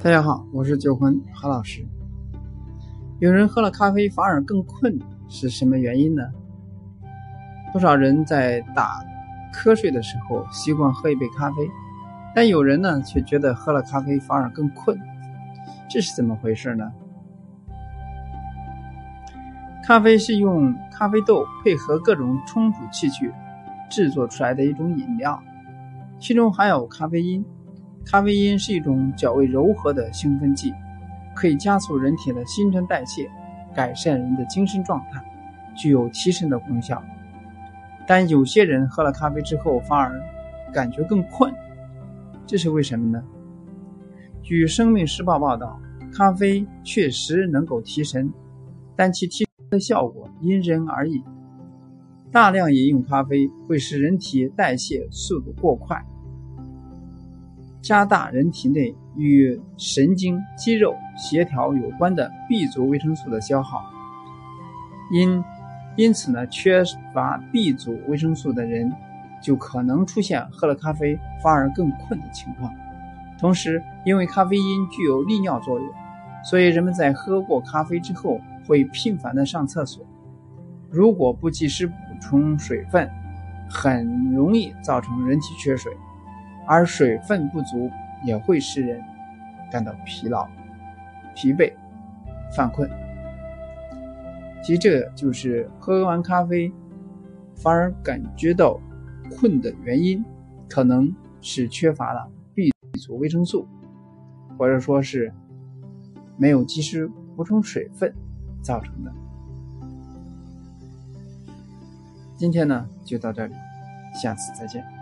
大家好，我是酒魂何老师。有人喝了咖啡反而更困，是什么原因呢？不少人在打瞌睡的时候习惯喝一杯咖啡，但有人呢却觉得喝了咖啡反而更困，这是怎么回事呢？咖啡是用咖啡豆配合各种冲煮器具制作出来的一种饮料，其中含有咖啡因。咖啡因是一种较为柔和的兴奋剂，可以加速人体的新陈代谢，改善人的精神状态，具有提神的功效。但有些人喝了咖啡之后反而感觉更困，这是为什么呢？据《生命时报》报道，咖啡确实能够提神，但其提神的效果因人而异。大量饮用咖啡会使人体代谢速度过快，加大人体内与神经肌肉协调有关的 B 族维生素的消耗。因此呢，缺乏 B 族维生素的人就可能出现喝了咖啡反而更困的情况。同时，因为咖啡因具有利尿作用，所以人们在喝过咖啡之后会频繁的上厕所，如果不及时补充水分，很容易造成人体缺水，而水分不足也会使人感到疲劳、疲惫、犯困。其实这就是喝完咖啡反而感觉到困的原因，可能是缺乏了 B 族维生素，或者说是没有及时补充水分造成的。今天呢就到这里，下次再见。